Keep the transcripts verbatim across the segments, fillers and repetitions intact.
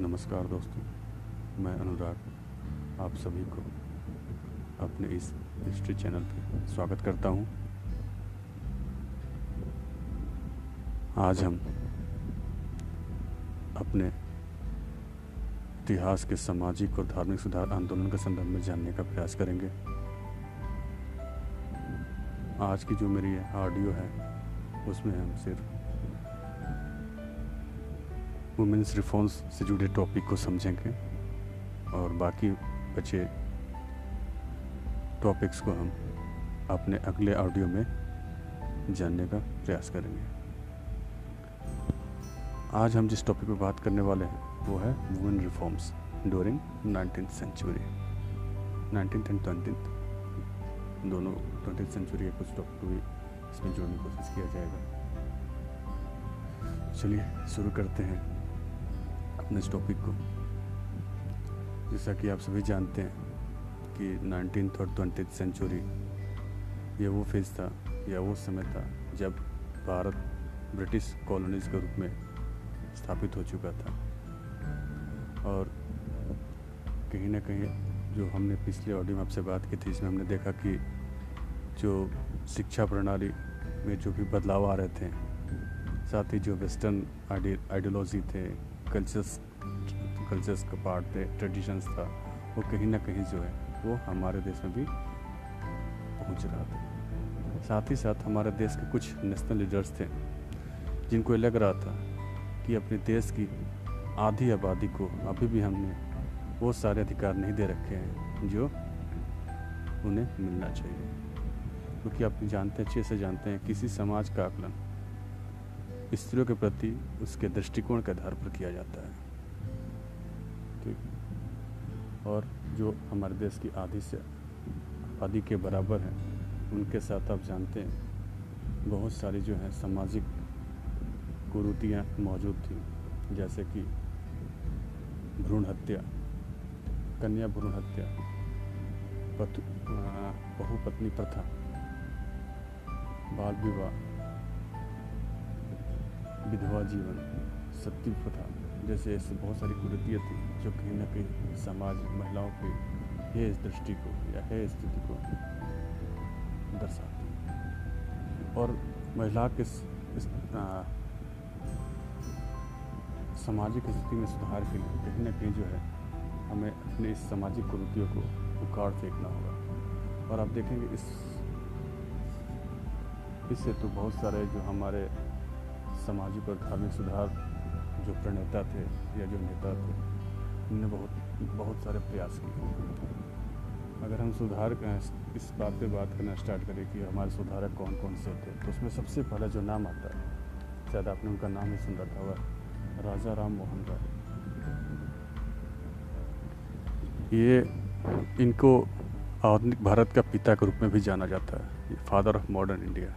नमस्कार दोस्तों, मैं अनुराग आप सभी को अपने इस हिस्ट्री चैनल पर स्वागत करता हूँ। आज हम अपने इतिहास के सामाजिक और धार्मिक सुधार आंदोलन के संदर्भ में जानने का प्रयास करेंगे। आज की जो मेरी ऑडियो है उसमें हम सिर्फ वुमेन्स रिफॉर्म्स से जुड़े टॉपिक को समझेंगे और बाकी बचे टॉपिक्स को हम अपने अगले ऑडियो में जानने का प्रयास करेंगे। आज हम जिस टॉपिक पर बात करने वाले हैं वो है women reforms during nineteen century nineteen and twenty दोनों ट्वेंटी सेंचुरी के कुछ टॉपिक भी इसमें जोड़ने की कोशिश किया जाएगा। चलिए शुरू करते हैं अपने इस टॉपिक को। जैसा कि आप सभी जानते हैं कि नाइनटीन्थ और ट्वेंटीथ सेंचुरी यह वो फेज था या वो समय था जब भारत ब्रिटिश कॉलोनीज के रूप में स्थापित हो चुका था, और कहीं ना कहीं जो हमने पिछले ऑडियो में आपसे बात की थी इसमें हमने देखा कि जो शिक्षा प्रणाली में जो भी बदलाव आ रहे थे, साथ ही जो वेस्टर्न आइडियोलॉजी थे, कल्चर्स कल्चर्स का पार्ट थे, ट्रेडिशंस था, वो कहीं ना कहीं जो है वो हमारे देश में भी पहुंच रहा था। साथ ही साथ हमारे देश के कुछ नेशनल लीडर्स थे जिनको लग रहा था कि अपने देश की आधी आबादी को अभी भी हमने वो सारे अधिकार नहीं दे रखे हैं जो उन्हें मिलना चाहिए, क्योंकि आप जानते हैं अच्छे से जानते हैं किसी समाज का आकलन स्त्रियों के प्रति उसके दृष्टिकोण के आधार पर किया जाता है, ठीक। और जो हमारे देश की आधी से आबादी के बराबर हैं उनके साथ आप जानते हैं बहुत सारी जो है सामाजिक कुरीतियाँ मौजूद थी, जैसे कि भ्रूण हत्या, कन्या भ्रूण हत्या, बहुपत्नी प्रथा, बाल विवाह, विधवा जीवन, सती प्रथा, जैसे ऐसे बहुत सारी कुरीतियाँ थी जो कहीं ना कहीं समाज महिलाओं के है इस दृष्टि को या है स्थिति को दर्शाती, और महिला के सामाजिक स्थिति में सुधार के लिए कहीं ना कहीं जो है हमें अपने इस सामाजिक कुरीतियों को उखाड़ फेंकना होगा। और आप देखेंगे इस इससे तो बहुत सारे जो हमारे सामाजिक और धार्मिक सुधार जो प्रणेता थे या जो नेता थे उन्होंने बहुत बहुत सारे प्रयास किए। अगर हम सुधार इस बात पे बात करना स्टार्ट करें कि हमारे सुधारक कौन कौन से थे, तो उसमें सबसे पहला जो नाम आता है, शायद आपने उनका नाम ही सुन रखा होगा, राजा राम मोहन राय। ये इनको आधुनिक भारत का पिता के रूप में भी जाना जाता है, फादर ऑफ मॉडर्न इंडिया,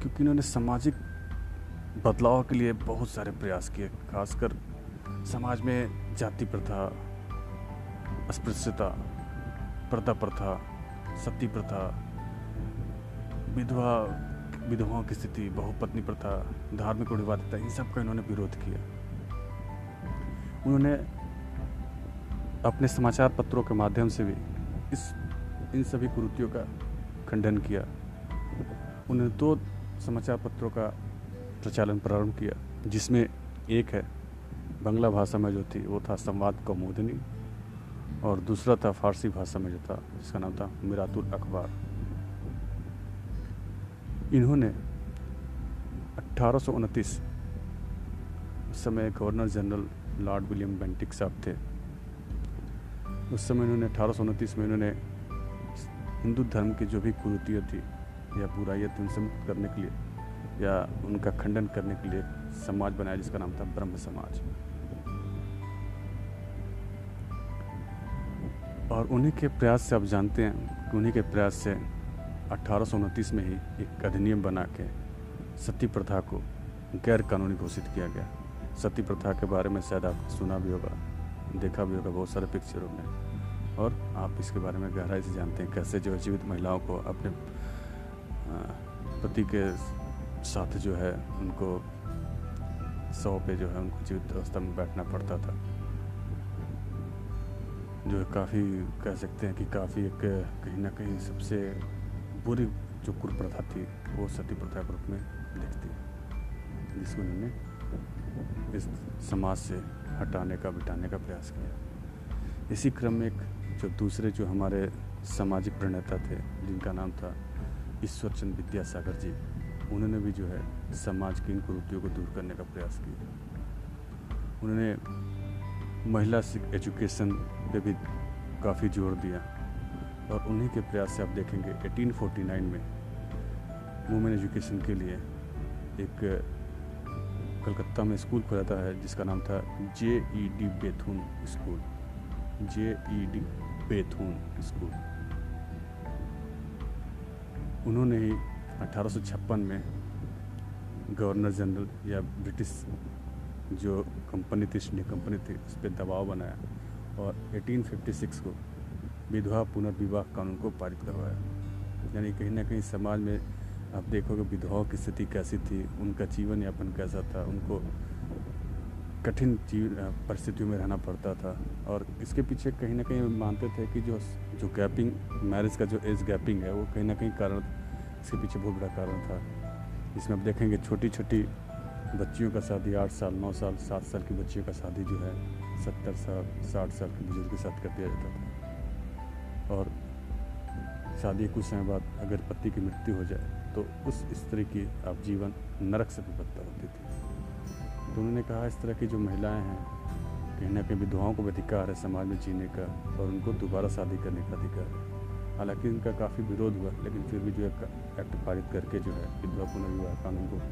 क्योंकि इन्होंने सामाजिक बदलाव के लिए बहुत सारे प्रयास किए, खासकर समाज में जाति प्रथा, अस्पृश्यता, पर्दा प्रथा, सती प्रथा, विधवा विधवाओं की स्थिति, बहुपत्नी प्रथा, धार्मिक रूढ़िवादिता, इन सब का इन्होंने विरोध किया। उन्होंने अपने समाचार पत्रों के माध्यम से भी इस इन सभी कुरीतियों का खंडन किया। उन्होंने दो समाचार पत्रों का प्रचालन प्रारंभ किया, जिसमें एक है बंगला भाषा में जो थी वो था संवाद कौमुदिनी, और दूसरा था फारसी भाषा में जो था जिसका नाम था मिरातुल अखबार। इन्होंने अट्ठारह सौ उनतीस उस समय governor general lord William Bentinck साहब थे, उस समय उन्होंने अठारह सौ उनतीस में उन्होंने हिंदू धर्म की जो भी कुरीतियाँ थी या बुराइयाँ थी उनसे मुक्त करने के लिए या उनका खंडन करने के लिए समाज बनाया जिसका नाम था ब्रह्म समाज, और उन्हीं के प्रयास से आप जानते हैं कि उन्हीं के प्रयास से अठारह सौ उनतीस में ही एक अधिनियम बना के सती प्रथा को गैर कानूनी घोषित किया गया। सती प्रथा के बारे में शायद आप सुना भी होगा, देखा भी होगा बहुत सारे पिक्चरों में, और आप इसके बारे में गहराई से जानते हैं कैसे जो जीवित महिलाओं को अपने पति के साथ जो है उनको सौ पे जो है उनको जीवित अवस्था में बैठना पड़ता था, जो काफ़ी कह सकते हैं कि काफ़ी एक कहीं ना कहीं सबसे बुरी जो कुप्रथा थी वो सती प्रथा के रूप में दिखती है, जिसको उन्होंने इस समाज से हटाने का बिठाने का प्रयास किया। इसी क्रम में एक जो दूसरे जो हमारे सामाजिक प्रणेता थे जिनका नाम था ईश्वरचंद विद्यासागर जी, उन्होंने भी जो है समाज की इन कुरीतियों को दूर करने का प्रयास किया। उन्होंने महिला एजुकेशन पे भी काफ़ी जोर दिया और उन्हीं के प्रयास से आप देखेंगे अठारह सौ उनचास में वुमेन एजुकेशन के लिए एक कलकत्ता में स्कूल खोला जाता है जिसका नाम था J E D Bethune school. J E D Bethune school उन्होंने ही अठारह सौ छप्पन में गवर्नर जनरल या ब्रिटिश जो कंपनी थी इंडिया कंपनी थी उस पर दबाव बनाया और अठारह सौ छप्पन को विधवा पुनर्विवाह कानून को पारित करवाया। यानी कहीं ना कहीं समाज में आप देखोगे विधवाओं की स्थिति कैसी थी, उनका जीवन यापन कैसा था, उनको कठिन जीवन परिस्थितियों में रहना पड़ता था और इसके पीछे कहीं ना कहीं मानते थे कि जो जो गैपिंग मैरिज का जो एज गैपिंग है वो कहीं ना कहीं कारण इसके पीछे बहुत बड़ा कारण था। इसमें आप देखेंगे छोटी छोटी बच्चियों का शादी आठ साल नौ साल सात साल की बच्चियों का शादी जो है सत्तर साल साठ साल के बुजुर्ग के साथ कर दिया जाता था और शादी कुछ समय बाद अगर पति की मृत्यु हो जाए तो उस स्त्री की आप जीवन नरक से विपत्ता होती थी। तो उन्होंने कहा इस तरह की जो महिलाएं हैं कहीं ना कहीं विधवाओं को भी अधिकार है समाज में जीने का और उनको दोबारा शादी करने का अधिकार है। हालांकि इनका काफ़ी विरोध हुआ लेकिन फिर भी जो है एक्ट पारित करके जो है विधवा पुनर्विवाह कानून को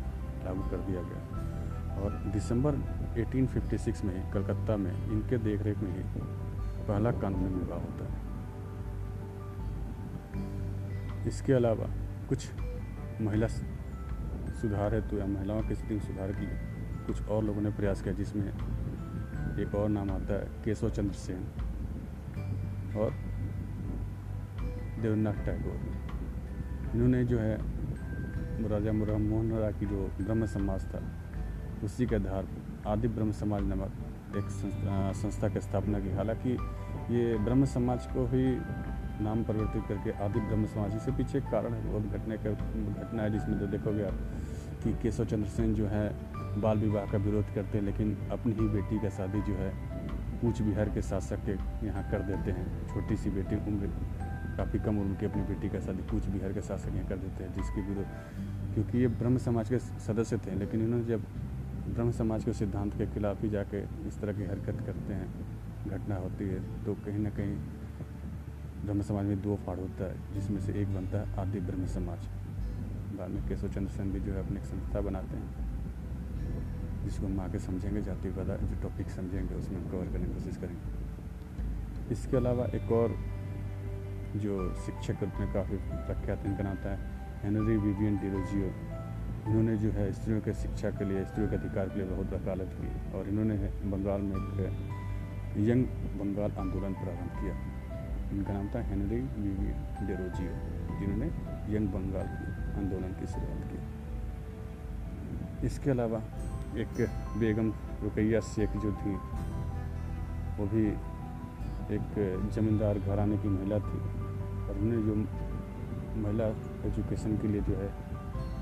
लागू कर दिया गया और दिसंबर अठारह सौ छप्पन में कलकत्ता में इनके देखरेख में ही पहला कानूनी विवाह होता है। इसके अलावा कुछ महिला सुधार हेतु या महिलाओं की स्थिति में सुधार के लिए कुछ और लोगों ने प्रयास किया जिसमें एक और नाम आता है केशव चंद्र सेन और देवन्नाथ टैगोर। इन्होंने जो है राजा राम मोहन राय की जो ब्रह्म समाज था उसी के आधार पर आदि ब्रह्म समाज नामक एक संस्था की स्थापना की। हालांकि ये ब्रह्म समाज को ही नाम परिवर्तित करके आदि ब्रह्म समाज, इससे पीछे कारण है बहुत घटने का घटना है जिसमें तो देखोगे आप कि केशव चंद्र सेन जो है बाल विवाह का विरोध करते हैं लेकिन अपनी ही बेटी का शादी जो है कूच बिहार के शासक के यहाँ कर देते हैं। छोटी सी बेटी उम्र काफ़ी कम उम्र की अपनी बेटी का शादी कूच बिहार के शासक यहाँ कर देते हैं जिसके विरोध, क्योंकि ये ब्रह्म समाज के सदस्य थे लेकिन इन्होंने जब ब्रह्म समाज के सिद्धांत के खिलाफ ही जाके इस तरह की हरकत करते हैं घटना होती है तो कहीं ना कहीं ब्रह्म समाज में दो फाड़ होता है जिसमें से एक बनता है आदि ब्रह्म समाज। बाद में केशव चंद्र सेन भी जो है अपनी एक संस्था बनाते हैं जिसको हम आगे समझेंगे, जाति वाला जो टॉपिक समझेंगे उसमें कवर करने की कोशिश करेंगे। इसके अलावा एक और जो शिक्षक उसमें काफ़ी प्रख्यात इनका नाम था हेनरी विवियन डिरोजियो। इन्होंने जो है स्त्रियों के शिक्षा के लिए स्त्रियों के अधिकार के लिए बहुत वकालत की और इन्होंने बंगाल में एक यंग बंगाल आंदोलन प्रारंभ किया। इनका नाम था हेनरी विवियन डिरोजियो जिन्होंने यंग बंगाल आंदोलन की शुरुआत की। इसके अलावा एक बेगम रुकैया शेख जो थी वो भी एक जमींदार घराने की महिला थी और उन्होंने जो महिला एजुकेशन के लिए जो है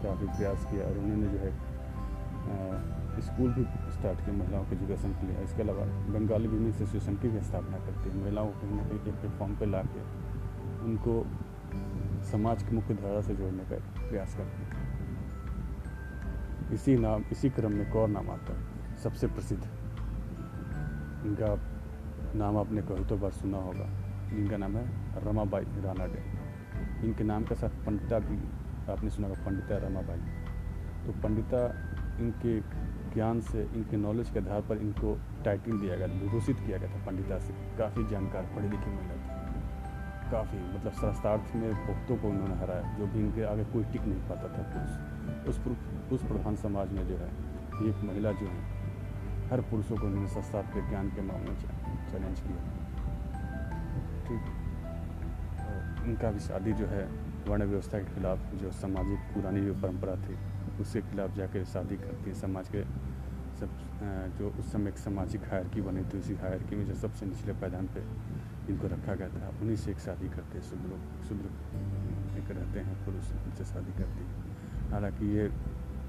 काफ़ी प्रयास किया और उन्होंने जो है स्कूल भी स्टार्ट किया महिलाओं के एजुकेशन के लिए। इसके अलावा बंगाली विमेंस एसोसिएशन की भी स्थापना करती है, महिलाओं को कहीं ना कहीं एक प्लेटफॉर्म पर ला के उनको समाज की मुख्य धारा से जोड़ने का प्रयास करती है। इसी नाम इसी क्रम में एक और नाम आता है सबसे प्रसिद्ध, इनका नाम आपने कहीं तो बार सुना होगा, इनका नाम है रमाबाई रानडे डे। इनके नाम के साथ पंडिता भी आपने सुना होगा, पंडिता रमाबाई। तो पंडिता इनके ज्ञान से इनके नॉलेज के आधार पर इनको टाइटल दिया गया, विभूषित किया गया था पंडिता से। काफ़ी जानकार पढ़ी लिखी महिला थी, काफ़ी मतलब शास्त्रार्थ में भक्तों को उन्होंने हराया जो भी इनके आगे कोई टिक नहीं पाता था। पुरुष उस पुरुष प्रधान समाज में जो है एक महिला जो है हर पुरुषों को उन्होंने शास्त्रार्थ के ज्ञान के मामले में चैलेंज किया, ठीक। इनका भी शादी जो है वर्ण व्यवस्था के खिलाफ जो सामाजिक पुरानी जो परंपरा थी उसके खिलाफ जाकर शादी करती है। समाज के सब जो उस समय एक सामाजिक हायरकी बनी थी, उसी हायरकी में जो सबसे निचले पैदान पे इनको रखा गया था, उन्हीं से एक शादी करते हैं। शुद्ध लोग शुद्ध एक रहते हैं, पुरुष उनसे शादी करती है। हालांकि ये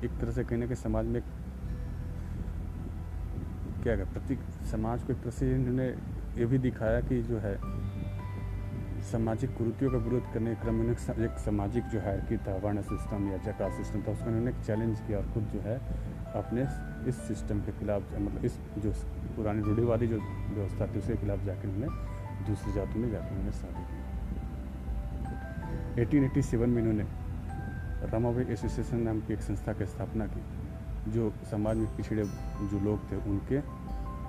एक तरह से कहने के समाज में क्या गया प्रतीक, समाज को एक तरह से इन्होंने ये भी दिखाया कि जो है सामाजिक कुरीतियों का विरोध करने के क्रम में एक सामाजिक जो हायरकी था, वर्ण सिस्टम या जटा सिस्टम था, उसको उन्होंने चैलेंज किया और खुद जो है अपने इस सिस्टम के खिलाफ, मतलब इस जो पुरानी रूढ़िवादी जो व्यवस्था थी उसके खिलाफ जाकर उन्होंने दूसरी जातों में जाकर उन्होंने शादी की। एटीन एटी सेवन में इन्होंने रमाबाई एसोसिएशन नाम की एक संस्था की स्थापना की, जो समाज में पिछड़े जो लोग थे उनके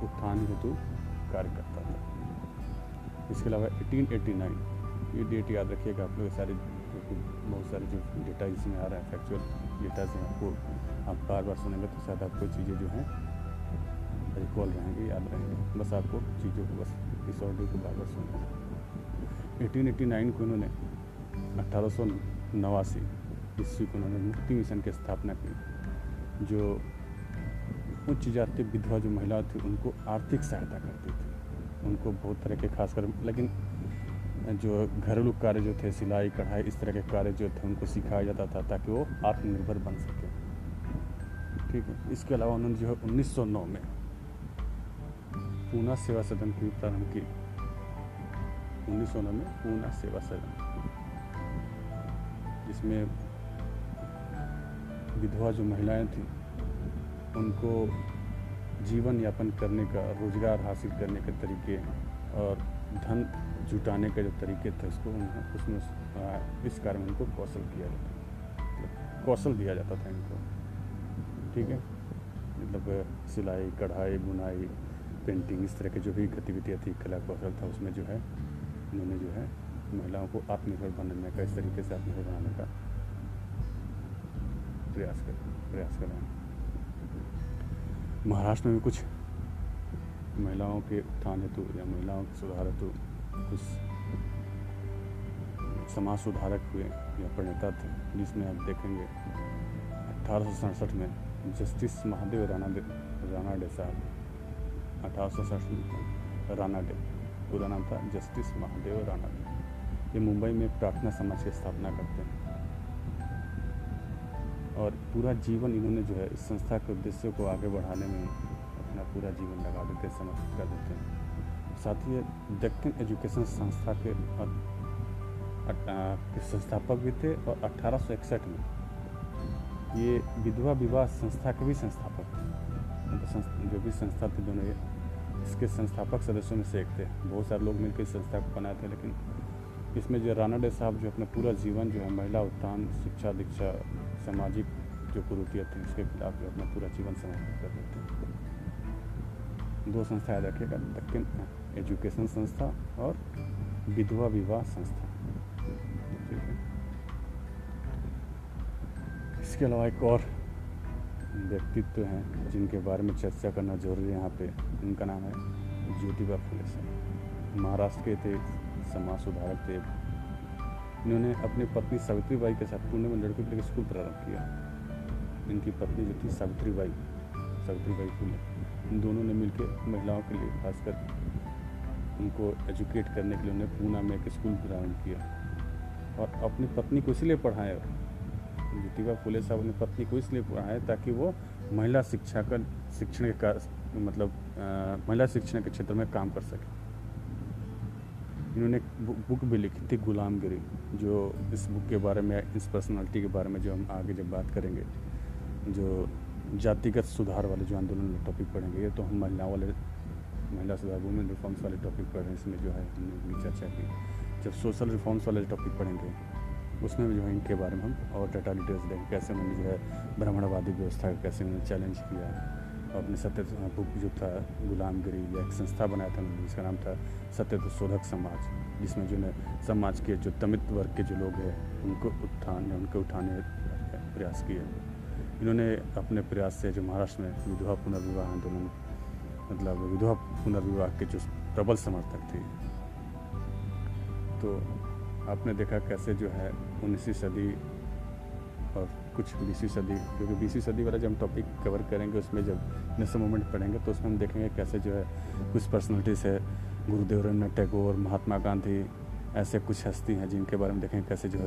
उत्थान हेतु कार्य करता था। इसके अलावा अठारह सौ नवासी, ये डेट याद रखिएगा आप लोग, सारे बहुत सारे जो डेटा इसमें आ रहा है फैक्चुअल डेटा से आपको आप बार बार सुनेंगे तो शायद आपको चीज़ें जो हैं रिकॉल रहेंगी, याद रहेंगी। बस आपको चीज़ों को बस इस ऑर्डर को बार बार सुनना है। अठारह सौ नवासी को उन्होंने अट्ठारह सौ नवासी ईस्वी को उन्होंने मुक्ति मिशन की स्थापना की, जो उच्च जाति विधवा जो महिला थी उनको आर्थिक सहायता करती थी। उनको बहुत तरह के खासकर लेकिन जो घरेलू कार्य जो थे, सिलाई कढ़ाई इस तरह के कार्य जो थे उनको सिखाया जाता था ताकि वो आत्मनिर्भर बन सके। ठीक है। इसके अलावा उन्होंने जो है उन्नीस सौ नौ में पूना सेवा सदन की प्रारंभ की। उन्नीस सौ नौ में पूना सेवा सदन, जिसमें विधवा जो महिलाएं थीं उनको जीवन यापन करने का, रोजगार हासिल करने के तरीके और धन जुटाने के जो तरीके थे उसको उसमें इस कार्य में उनको कौशल किया जाता था, कौशल दिया जाता था इनको। ठीक है, मतलब सिलाई कढ़ाई बुनाई पेंटिंग इस तरह के जो भी गतिविधियाँ थी, कला कौशल था, उसमें जो है इन्होंने जो है महिलाओं को आत्मनिर्भर बनाने का, इस तरीके से आत्मनिर्भर बनाने का प्रयास कर प्रयास कर रहे हैं। महाराष्ट्र में भी कुछ महिलाओं के उत्थान हेतु या महिलाओं के सुधार हेतु कुछ समाज सुधारक हुए या प्रणेता थे, जिसमें आप देखेंगे अठारह सौ सड़सठ में justice Mahadev Ranade Ranade साहब अठारह सौ सड़सठ राणा डे, पूरा नाम था जस्टिस महादेव राणा डे, ये मुंबई में प्रार्थना समाज की स्थापना करते हैं और पूरा जीवन इन्होंने जो है इस संस्था के उद्देश्य को आगे बढ़ाने में अपना पूरा जीवन लगा देते, समर्पित कर देते हैं। साथ ही दक्कन एजुकेशन संस्था के संस्थापक भी थे और अट्ठारह सौ इकसठ में ये विधवा विवाह संस्था के भी संस्थापक थे। जो भी संस्था थी दोनों ये इसके संस्थापक सदस्यों में से एक थे। बहुत सारे लोग मिलकर इस संस्था को बनाए थे, लेकिन इसमें जो राणा डे साहब जो अपना पूरा जीवन जो है महिला उत्थान, शिक्षा दीक्षा, सामाजिक जो कुरीतियाँ थी उसके खिलाफ जो अपना पूरा जीवन समर्पित कर देते हैं। दो संस्था याद रखिएगा, दक्कन एजुकेशन संस्था और विधवा विवाह संस्था। ठीक है। इसके अलावा एक और व्यक्तित्व तो हैं जिनके बारे में चर्चा करना जरूरी है यहाँ पे, उनका नाम है ज्योतिबा फुले साहब। महाराष्ट्र के थे, समाज सुधारक थे। इन्होंने अपनी पत्नी सावित्रीबाई के साथ पुणे में लड़कियों के लिए स्कूल प्रारंभ किया। इनकी पत्नी जो थी सावित्रीबाई सावित्रीबाई फुले, इन दोनों ने मिलकर महिलाओं के लिए खासकर उनको एजुकेट करने के लिए उन्हें पुणे में एक स्कूल प्रारंभ किया और अपनी पत्नी को इसलिए पढ़ाया, ज्योतिबा फुले साहब अपनी पत्नी को इसलिए पढ़ाया ताकि वो महिला शिक्षा का शिक्षण का मतलब महिला शिक्षण के क्षेत्र में काम कर सके। इन्होंने बुक भी लिखी थी गुलामगिरी, जो इस बुक के बारे में, इस पर्सनालिटी के बारे में जो हम आगे जब बात करेंगे, जो जातिगत सुधार वाले जो आंदोलन वाले टॉपिक पढ़ेंगे, ये तो हम महिला वाले महिला सुधार वुमेन रिफॉर्म्स वाले टॉपिक पढ़ रहे हैं, इसमें जो है हमने चर्चा की। जब सोशल रिफॉर्म्स वाले टॉपिक पढ़ेंगे उसमें भी जो है इनके बारे में हम और डाटा डिटेल्स देंगे, कैसे उन्होंने जो है ब्राह्मणवादी व्यवस्था को कैसे उन्होंने चैलेंज किया। अपने सत्य बुक जो था गुलामगिरी, या एक संस्था बनाया था जिसका नाम था सत्य तो शोधक समाज, जिसमें जो है समाज के जो दमित वर्ग के जो लोग हैं उनको उत्थान या उनके उठाने प्रयास किए। इन्होंने अपने प्रयास से जो महाराष्ट्र में विधवा पुनर्विवाह आंदोलन, मतलब विधवा पुनर्विवाह के जो प्रबल समर्थक थे, तो आपने देखा कैसे जो है उन्नीसवीं सदी और कुछ बीसवीं सदी, क्योंकि बीसवीं सदी वाला जब हम टॉपिक कवर करेंगे उसमें जब नेशनल मूवमेंट पढ़ेंगे तो उसमें हम देखेंगे कैसे जो है कुछ पर्सनलिटीज़ है, गुरुदेव रघनाथ टैगोर, महात्मा गांधी, ऐसे कुछ हस्ती हैं जिनके बारे में देखेंगे कैसे जो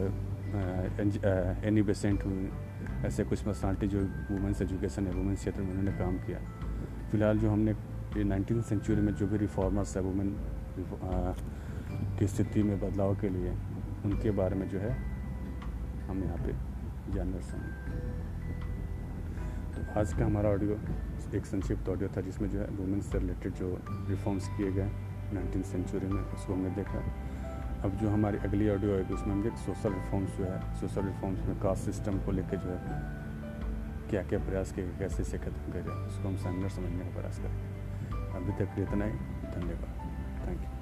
है एनी बेसेंट हुई, ऐसे कुछ पर्सनलिटी जो वुमेंस एजुकेशन है, वुमेंस क्षेत्र में उन्होंने काम किया। फिलहाल जो हमने नाइनटीन सेंचुरी में जो भी रिफॉर्मर्स है वुमेन की स्थिति में बदलाव के लिए, उनके बारे में जो है हम यहाँ पे जानना चाहेंगे। तो आज का हमारा ऑडियो एक संक्षिप्त ऑडियो था जिसमें जो है वुमेन्स से रिलेटेड जो रिफॉर्म्स किए गए नाइनटीन सेंचुरी में उसको हमने देखा। अब जो हमारी अगली ऑडियो है उसमें हम देख सोशल रिफॉर्म्स जो है, सोशल रिफॉर्म्स में कास्ट सिस्टम को लेकर जो है क्या क्या प्रयास किए, कैसे इसे खत्म किया जाए, उसको हम सामने समझने का प्रयास करेंगे। अभी तक इतना ही, धन्यवाद, थैंक यू।